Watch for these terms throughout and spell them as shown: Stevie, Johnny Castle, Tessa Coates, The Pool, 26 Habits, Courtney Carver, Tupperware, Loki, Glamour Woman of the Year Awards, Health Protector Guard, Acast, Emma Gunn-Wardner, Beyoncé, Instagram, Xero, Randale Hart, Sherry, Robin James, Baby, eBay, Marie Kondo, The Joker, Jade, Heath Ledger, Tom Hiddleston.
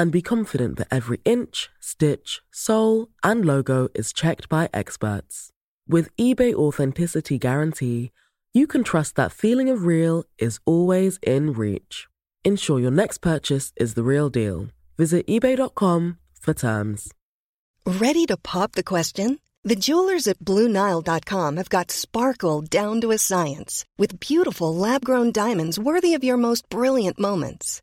and be confident that every inch, stitch, sole, and logo is checked by experts. With eBay Authenticity Guarantee, you can trust that feeling of real is always in reach. Ensure your next purchase is the real deal. Visit eBay.com for terms. Ready to pop the question? The jewelers at BlueNile.com have got sparkle down to a science with beautiful lab-grown diamonds worthy of your most brilliant moments.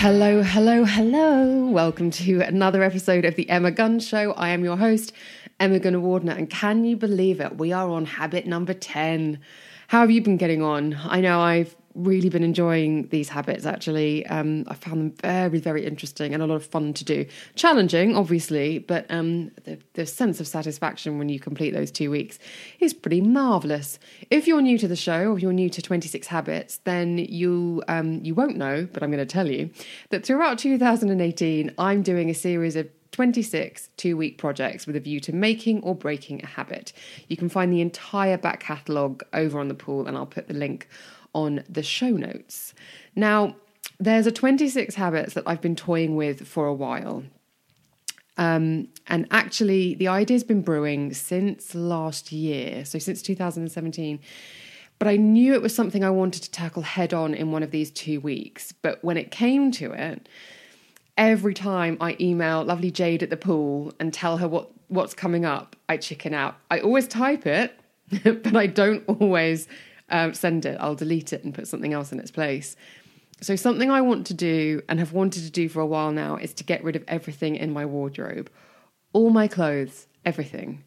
Hello, hello, hello. Welcome to another episode of the Emma Gunn Show. I am your host, Emma Gunn-Wardner, and can you believe it? We are on habit number 10. How have you been getting on? I know I've really been enjoying these habits, actually. I found them very, very interesting and a lot of fun to do. Challenging, obviously, but the sense of satisfaction when you complete those 2 weeks is pretty marvellous. If you're new to the show or you're new to 26 Habits, then you won't know, but I'm going to tell you, that throughout 2018, I'm doing a series of 26 two-week projects with a view to making or breaking a habit. You can find the entire back catalogue over on The Pool, and I'll put the link on the show notes. Now, there's a 26 habits that I've been toying with for a while. And actually, the idea's been brewing since last year, so since 2017. But I knew it was something I wanted to tackle head-on in one of these 2 weeks. But when it came to it, every time I email lovely Jade at The Pool and tell her what's coming up, I chicken out. I always type it, but I don't always send it. I'll delete it and put something else in its place. So something I want to do and have wanted to do for a while now is to get rid of everything in my wardrobe. All my clothes, everything.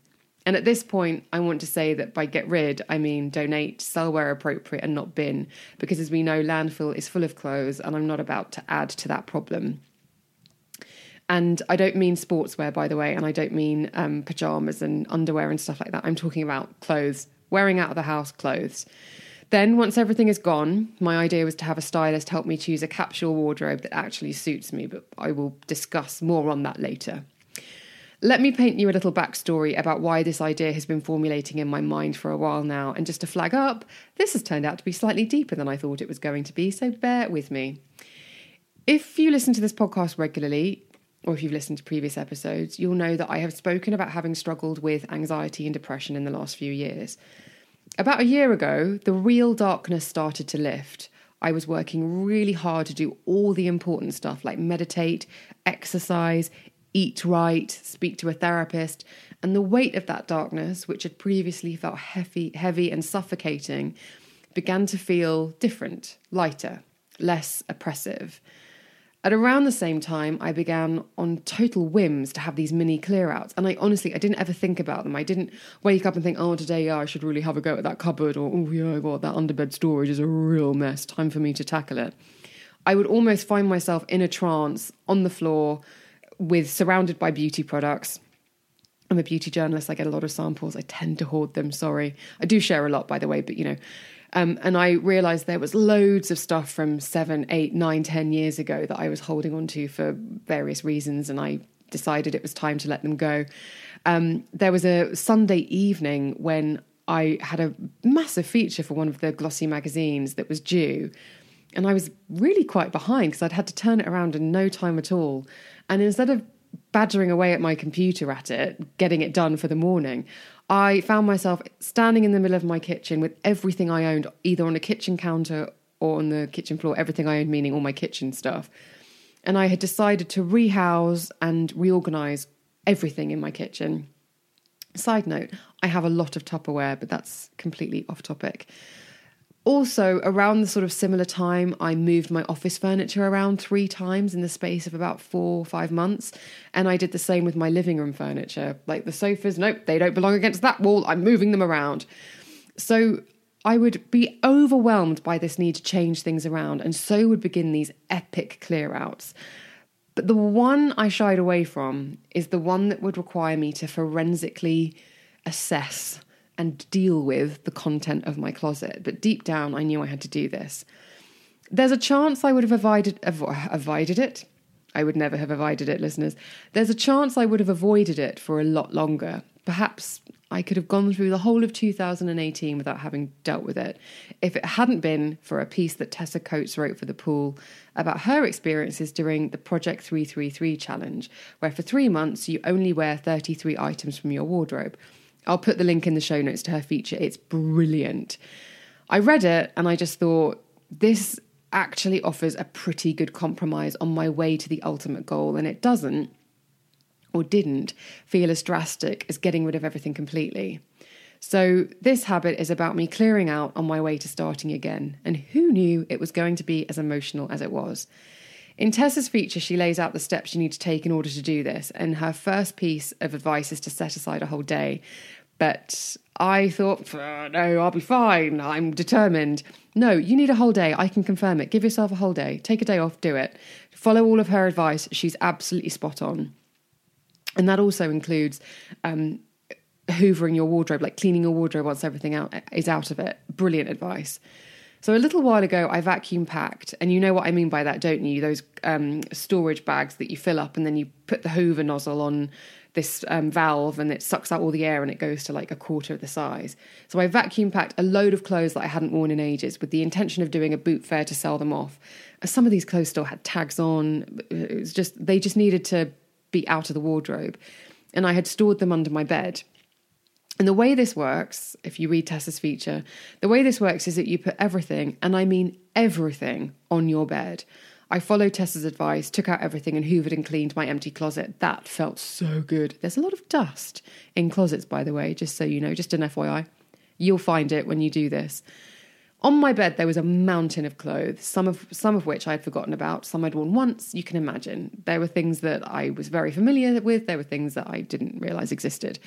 And at this point, I want to say that by get rid, I mean donate, sell where appropriate and not bin, because as we know, landfill is full of clothes and I'm not about to add to that problem. And I don't mean sportswear, by the way, and I don't mean pajamas and underwear and stuff like that. I'm talking about clothes, wearing out of the house clothes. Then once everything is gone, my idea was to have a stylist help me choose a capsule wardrobe that actually suits me, but I will discuss more on that later. Let me paint you a little backstory about why this idea has been formulating in my mind for a while now. And just to flag up, this has turned out to be slightly deeper than I thought it was going to be, so bear with me. If you listen to this podcast regularly, or if you've listened to previous episodes, you'll know that I have spoken about having struggled with anxiety and depression in the last few years. About a year ago, the real darkness started to lift. I was working really hard to do all the important stuff like meditate, exercise, eat right, speak to a therapist, and the weight of that darkness, which had previously felt heavy and suffocating, began to feel different, lighter, less oppressive. At around the same time, I began on total whims to have these mini clear-outs. And I didn't ever think about them. I didn't wake up and think, oh, today, I should really have a go at that cupboard. Or, oh, yeah, God, that underbed storage is a real mess. Time for me to tackle it. I would almost find myself in a trance, on the floor, surrounded by beauty products. I'm a beauty journalist. I get a lot of samples. I tend to hoard them, sorry. I do share a lot, by the way, but, you know. And I realised there was loads of stuff from 7, 8, 9, 10 years ago that I was holding on to for various reasons, and I decided it was time to let them go. There was a Sunday evening when I had a massive feature for one of the glossy magazines that was due, and I was really quite behind because I'd had to turn it around in no time at all. And instead of badgering away at my computer at it, getting it done for the morning, I found myself standing in the middle of my kitchen with everything I owned, either on a kitchen counter or on the kitchen floor, everything I owned, meaning all my kitchen stuff. And I had decided to rehouse and reorganise everything in my kitchen. Side note, I have a lot of Tupperware, but that's completely off topic. Also, around the sort of similar time, I moved my office furniture around 3 times in the space of about 4 or 5 months. And I did the same with my living room furniture. Like the sofas, nope, they don't belong against that wall. I'm moving them around. So I would be overwhelmed by this need to change things around, and so would begin these epic clear outs. But the one I shied away from is the one that would require me to forensically assess and deal with the content of my closet. But deep down, I knew I had to do this. There's a chance I would have avoided it. I would never have avoided it, listeners. There's a chance I would have avoided it for a lot longer. Perhaps I could have gone through the whole of 2018 without having dealt with it, if it hadn't been for a piece that Tessa Coates wrote for The Pool about her experiences during the Project 333 challenge, where for 3 months you only wear 33 items from your wardrobe. I'll put the link in the show notes to her feature. It's brilliant. I read it and I just thought, this actually offers a pretty good compromise on my way to the ultimate goal, and it doesn't, or didn't, feel as drastic as getting rid of everything completely. So this habit is about me clearing out on my way to starting again, and who knew it was going to be as emotional as it was. In Tessa's feature, she lays out the steps you need to take in order to do this, and her first piece of advice is to set aside a whole day. But I thought, no, I'll be fine, I'm determined. No, you need a whole day, I can confirm it. Give yourself a whole day, take a day off, do it. Follow all of her advice, she's absolutely spot on. And that also includes hoovering your wardrobe, like cleaning your wardrobe once everything is out of it. Brilliant advice. So a little while ago, I vacuum packed, and you know what I mean by that, don't you? Those storage bags that you fill up and then you put the hoover nozzle on this valve and it sucks out all the air and it goes to like a quarter of the size. So I vacuum packed a load of clothes that I hadn't worn in ages with the intention of doing a boot fair to sell them off. Some of these clothes still had tags on. It was just, they just needed to be out of the wardrobe, and I had stored them under my bed. And the way this works, if you read Tessa's feature, the way this works is that you put everything, and I mean everything, on your bed. I followed Tessa's advice, took out everything and hoovered and cleaned my empty closet. That felt so good. There's a lot of dust in closets, by the way, just so you know, just an FYI. You'll find it when you do this. On my bed, there was a mountain of clothes, some of which I'd forgotten about, some I'd worn once, you can imagine. There were things that I was very familiar with, there were things that I didn't realise existed.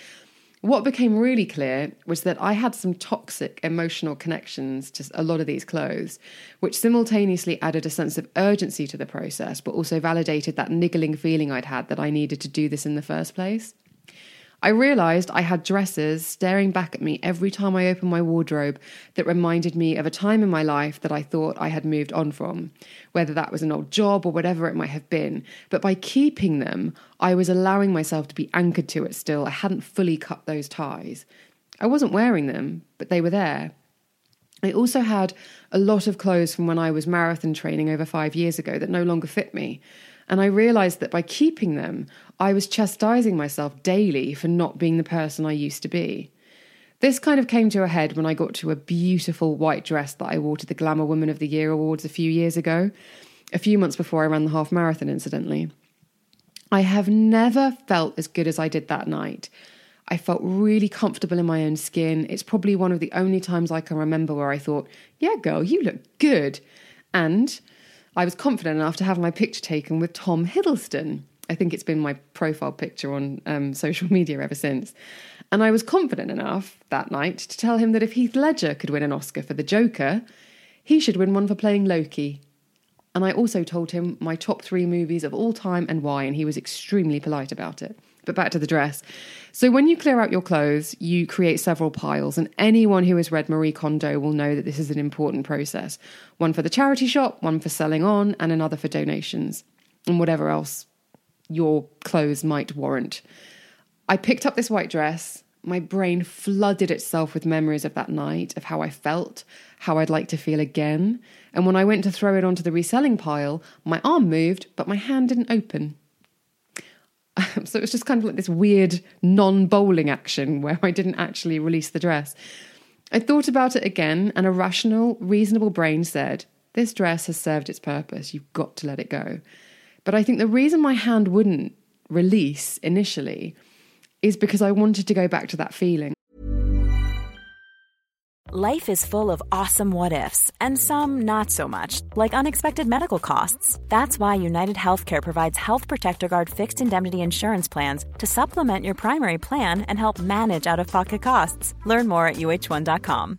What became really clear was that I had some toxic emotional connections to a lot of these clothes, which simultaneously added a sense of urgency to the process, but also validated that niggling feeling I'd had that I needed to do this in the first place. I realised I had dresses staring back at me every time I opened my wardrobe that reminded me of a time in my life that I thought I had moved on from, whether that was an old job or whatever it might have been. But by keeping them, I was allowing myself to be anchored to it still. I hadn't fully cut those ties. I wasn't wearing them, but they were there. I also had a lot of clothes from when I was marathon training over 5 years ago that no longer fit me. And I realised that by keeping them, I was chastising myself daily for not being the person I used to be. This kind of came to a head when I got to a beautiful white dress that I wore to the Glamour Woman of the Year Awards a few years ago, a few months before I ran the half marathon, incidentally. I have never felt as good as I did that night. I felt really comfortable in my own skin. It's probably one of the only times I can remember where I thought, yeah, girl, you look good. And I was confident enough to have my picture taken with Tom Hiddleston. I think it's been my profile picture on social media ever since. And I was confident enough that night to tell him that if Heath Ledger could win an Oscar for The Joker, he should win one for playing Loki. And I also told him my top 3 movies of all time and why, and he was extremely polite about it. But back to the dress. So when you clear out your clothes, you create several piles, and anyone who has read Marie Kondo will know that this is an important process. One for the charity shop, one for selling on, and another for donations, and whatever else your clothes might warrant. I picked up this white dress. My brain flooded itself with memories of that night, of how I felt, how I'd like to feel again. And when I went to throw it onto the reselling pile, my arm moved, but my hand didn't open. So it was just kind of like this weird non-bowling action where I didn't actually release the dress. I thought about it again, and a rational, reasonable brain said, this dress has served its purpose. You've got to let it go. But I think the reason my hand wouldn't release initially is because I wanted to go back to that feeling. Life is full of awesome what-ifs, and some not so much, like unexpected medical costs. That's why United Healthcare provides Health Protector Guard fixed indemnity insurance plans to supplement your primary plan and help manage out-of-pocket costs. Learn more at uh1.com.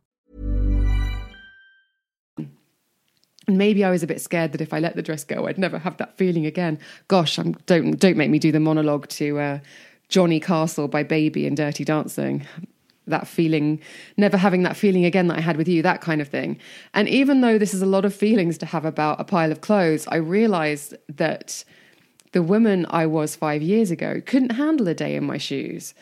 And maybe I was a bit scared that if I let the dress go, I'd never have that feeling again. Gosh, don't make me do the monologue to Johnny Castle by Baby and Dirty Dancing. That feeling, never having that feeling again that I had with you, that kind of thing. And even though this is a lot of feelings to have about a pile of clothes, I realised that the woman I was 5 years ago couldn't handle a day in my shoes.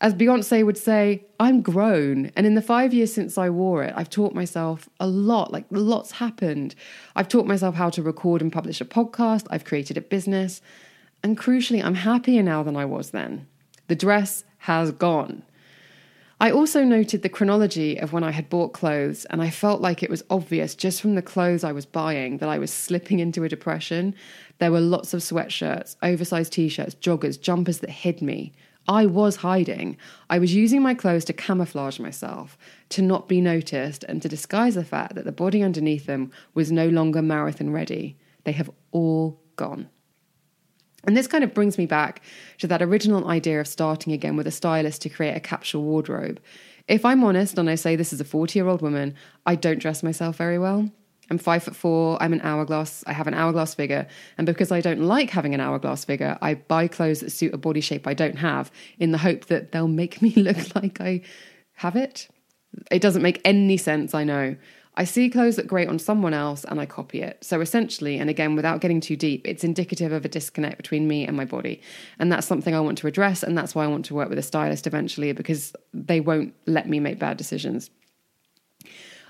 As Beyoncé would say, I'm grown. And in the 5 years since I wore it, I've taught myself a lot, like lots happened. I've taught myself how to record and publish a podcast. I've created a business. And crucially, I'm happier now than I was then. The dress has gone. I also noted the chronology of when I had bought clothes, and I felt like it was obvious just from the clothes I was buying that I was slipping into a depression. There were lots of sweatshirts, oversized t-shirts, joggers, jumpers that hid me. I was hiding. I was using my clothes to camouflage myself, to not be noticed, and to disguise the fact that the body underneath them was no longer marathon ready. They have all gone. And this kind of brings me back to that original idea of starting again with a stylist to create a capsule wardrobe. If I'm honest, and I say this as a 40-year-old woman, I don't dress myself very well. I'm 5'4", I'm an hourglass, I have an hourglass figure, and because I don't like having an hourglass figure, I buy clothes that suit a body shape I don't have in the hope that they'll make me look like I have it. It doesn't make any sense, I know. I see clothes look great on someone else and I copy it. So essentially, and again, without getting too deep, it's indicative of a disconnect between me and my body. And that's something I want to address, and that's why I want to work with a stylist eventually, because they won't let me make bad decisions.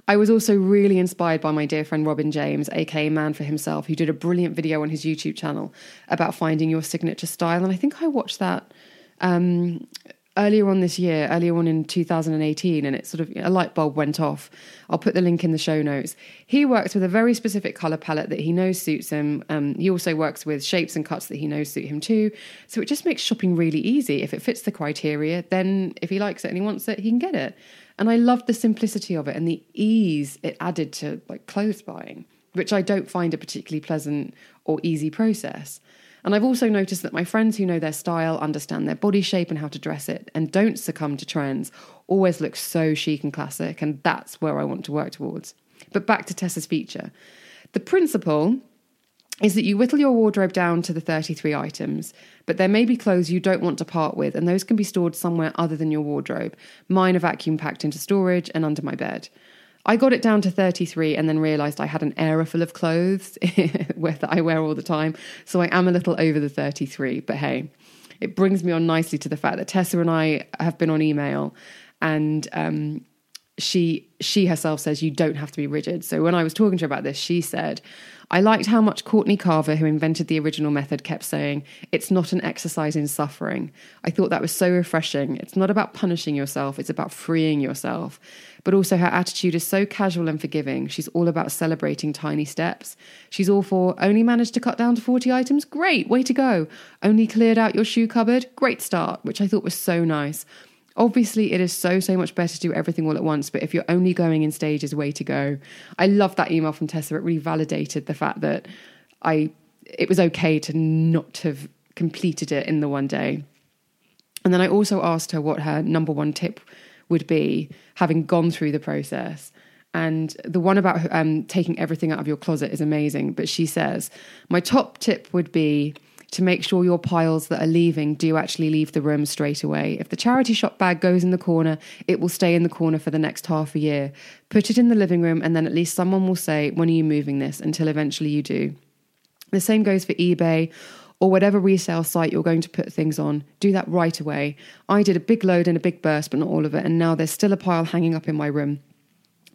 I was also really inspired by my dear friend Robin James, aka Man for Himself, who did a brilliant video on his YouTube channel about finding your signature style. And I think I watched that earlier on in 2018, and it sort of a light bulb went off. I'll put the link in the show notes. He works with a very specific colour palette that he knows suits him. He also works with shapes and cuts that he knows suit him too. So it just makes shopping really easy. If it fits the criteria, then if he likes it and he wants it, he can get it. And I loved the simplicity of it and the ease it added to like clothes buying, which I don't find a particularly pleasant or easy process. And I've also noticed that my friends who know their style, understand their body shape and how to dress it, and don't succumb to trends, always look so chic and classic, and that's where I want to work towards. But back to Tessa's feature. The principle is that you whittle your wardrobe down to the 33 items, but there may be clothes you don't want to part with, and those can be stored somewhere other than your wardrobe. Mine are vacuum packed into storage and under my bed. I got it down to 33 and then realised I had an era full of clothes that I wear all the time, so I am a little over the 33, but hey, it brings me on nicely to the fact that Tessa and I have been on email, and she herself says you don't have to be rigid. So when I was talking to her about this, she said, I liked how much Courtney Carver, who invented the original method, kept saying, it's not an exercise in suffering. I thought that was so refreshing. It's not about punishing yourself, it's about freeing yourself. But also her attitude is so casual and forgiving. She's all about celebrating tiny steps. She's all for, only managed to cut down to 40 items? Great, way to go. Only cleared out your shoe cupboard? Great start, which I thought was so nice. Obviously, it is so much better to do everything all at once, but if you're only going in stages, way to go. I love that email from Tessa. It really validated the fact that it was okay to not have completed it in the one day. And then I also asked her what her number one tip would be, having gone through the process. And the one about taking everything out of your closet is amazing. But she says, my top tip would be to make sure your piles that are leaving do actually leave the room straight away. If the charity shop bag goes in the corner, it will stay in the corner for the next half a year. Put it in the living room, and then at least someone will say, when are you moving this? Until eventually you do. The same goes for eBay or whatever resale site you're going to put things on. Do that right away. I did a big load and a big burst, but not all of it, and now there's still a pile hanging up in my room.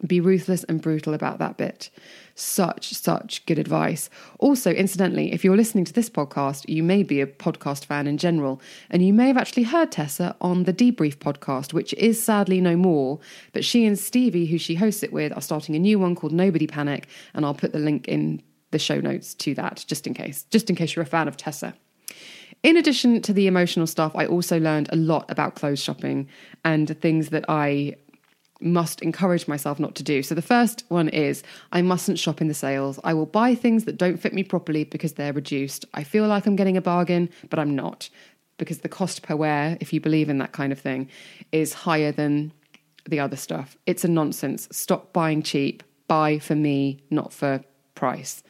Be ruthless and brutal about that bit. Such good advice. Also, incidentally, if you're listening to this podcast, you may be a podcast fan in general, and you may have actually heard Tessa on the Debrief podcast, which is sadly no more, but she and Stevie, who she hosts it with, are starting a new one called Nobody Panic, and I'll put the link in the show notes to that, just in case you're a fan of Tessa. In addition to the emotional stuff, I also learned a lot about clothes shopping and things that I must encourage myself not to do. So the first one is, I mustn't shop in the sales. I will buy things that don't fit me properly because they're reduced. I feel like I'm getting a bargain, but I'm not, because the cost per wear, if you believe in that kind of thing, is higher than the other stuff. It's a nonsense. Stop buying cheap. Buy for me, not for price.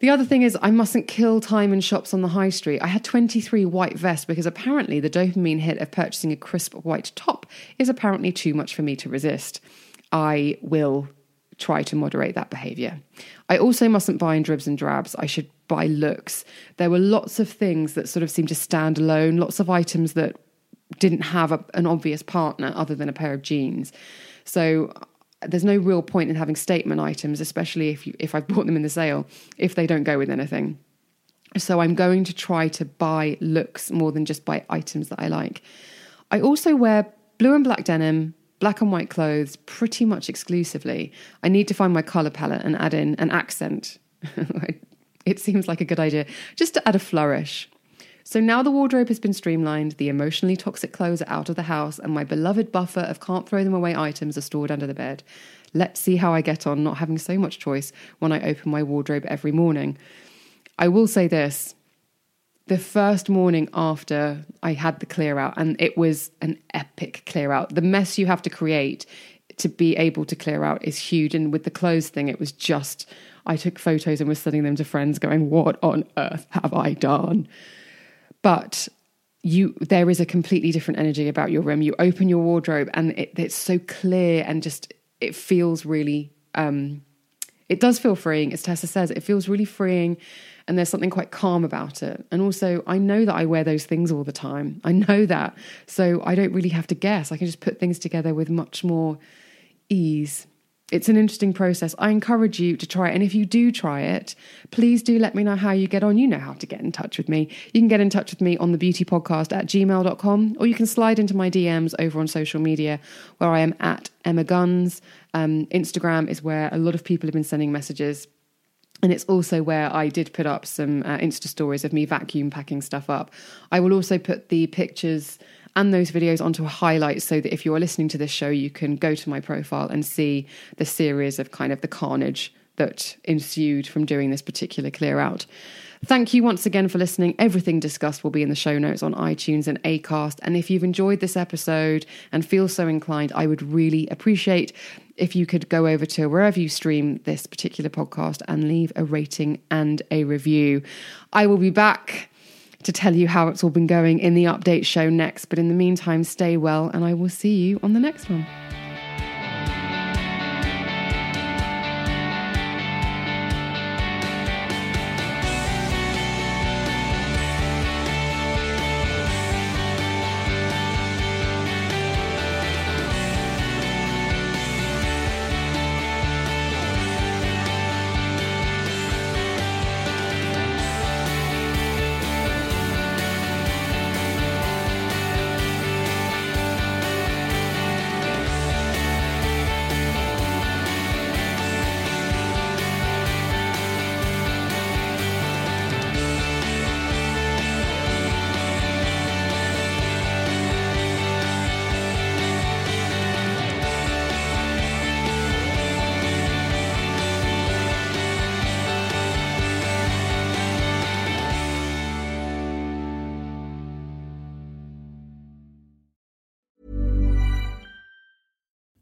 The other thing is, I mustn't kill time in shops on the high street. I had 23 white vests because apparently the dopamine hit of purchasing a crisp white top is apparently too much for me to resist. I will try to moderate that behaviour. I also mustn't buy in dribs and drabs. I should buy looks. There were lots of things that sort of seemed to stand alone, lots of items that didn't have an obvious partner other than a pair of jeans. So there's no real point in having statement items, especially if I've bought them in the sale, if they don't go with anything. So I'm going to try to buy looks more than just buy items that I like. I also wear blue and black denim, black and white clothes pretty much exclusively. I need to find my colour palette and add in an accent. It seems like a good idea, just to add a flourish. So now the wardrobe has been streamlined, the emotionally toxic clothes are out of the house, and my beloved buffer of can't throw them away items are stored under the bed. Let's see how I get on not having so much choice when I open my wardrobe every morning. I will say this, the first morning after I had the clear out, and it was an epic clear out. The mess you have to create to be able to clear out is huge. And with the clothes thing, it was just, I took photos and was sending them to friends going, what on earth have I done? But there is a completely different energy about your room. You open your wardrobe and it's so clear and just, it feels really, it does feel freeing. As Tessa says, it feels really freeing and there's something quite calm about it. And also I know that I wear those things all the time. I know that. So I don't really have to guess. I can just put things together with much more ease. It's an interesting process. I encourage you to try it. And if you do try it, please do let me know how you get on. You know how to get in touch with me. You can get in touch with me on thebeautypodcast@gmail.com, or you can slide into my DMs over on social media where I am at Emma Guns. Instagram is where a lot of people have been sending messages. And it's also where I did put up some Insta stories of me vacuum packing stuff up. I will also put the pictures and those videos onto a highlight so that if you are listening to this show, you can go to my profile and see the series of kind of the carnage that ensued from doing this particular clear out. Thank you once again for listening. Everything discussed will be in the show notes on iTunes and Acast. And if you've enjoyed this episode and feel so inclined, I would really appreciate if you could go over to wherever you stream this particular podcast and leave a rating and a review. I will be back to tell you how it's all been going in the update show next. But in the meantime, stay well, and I will see you on the next one.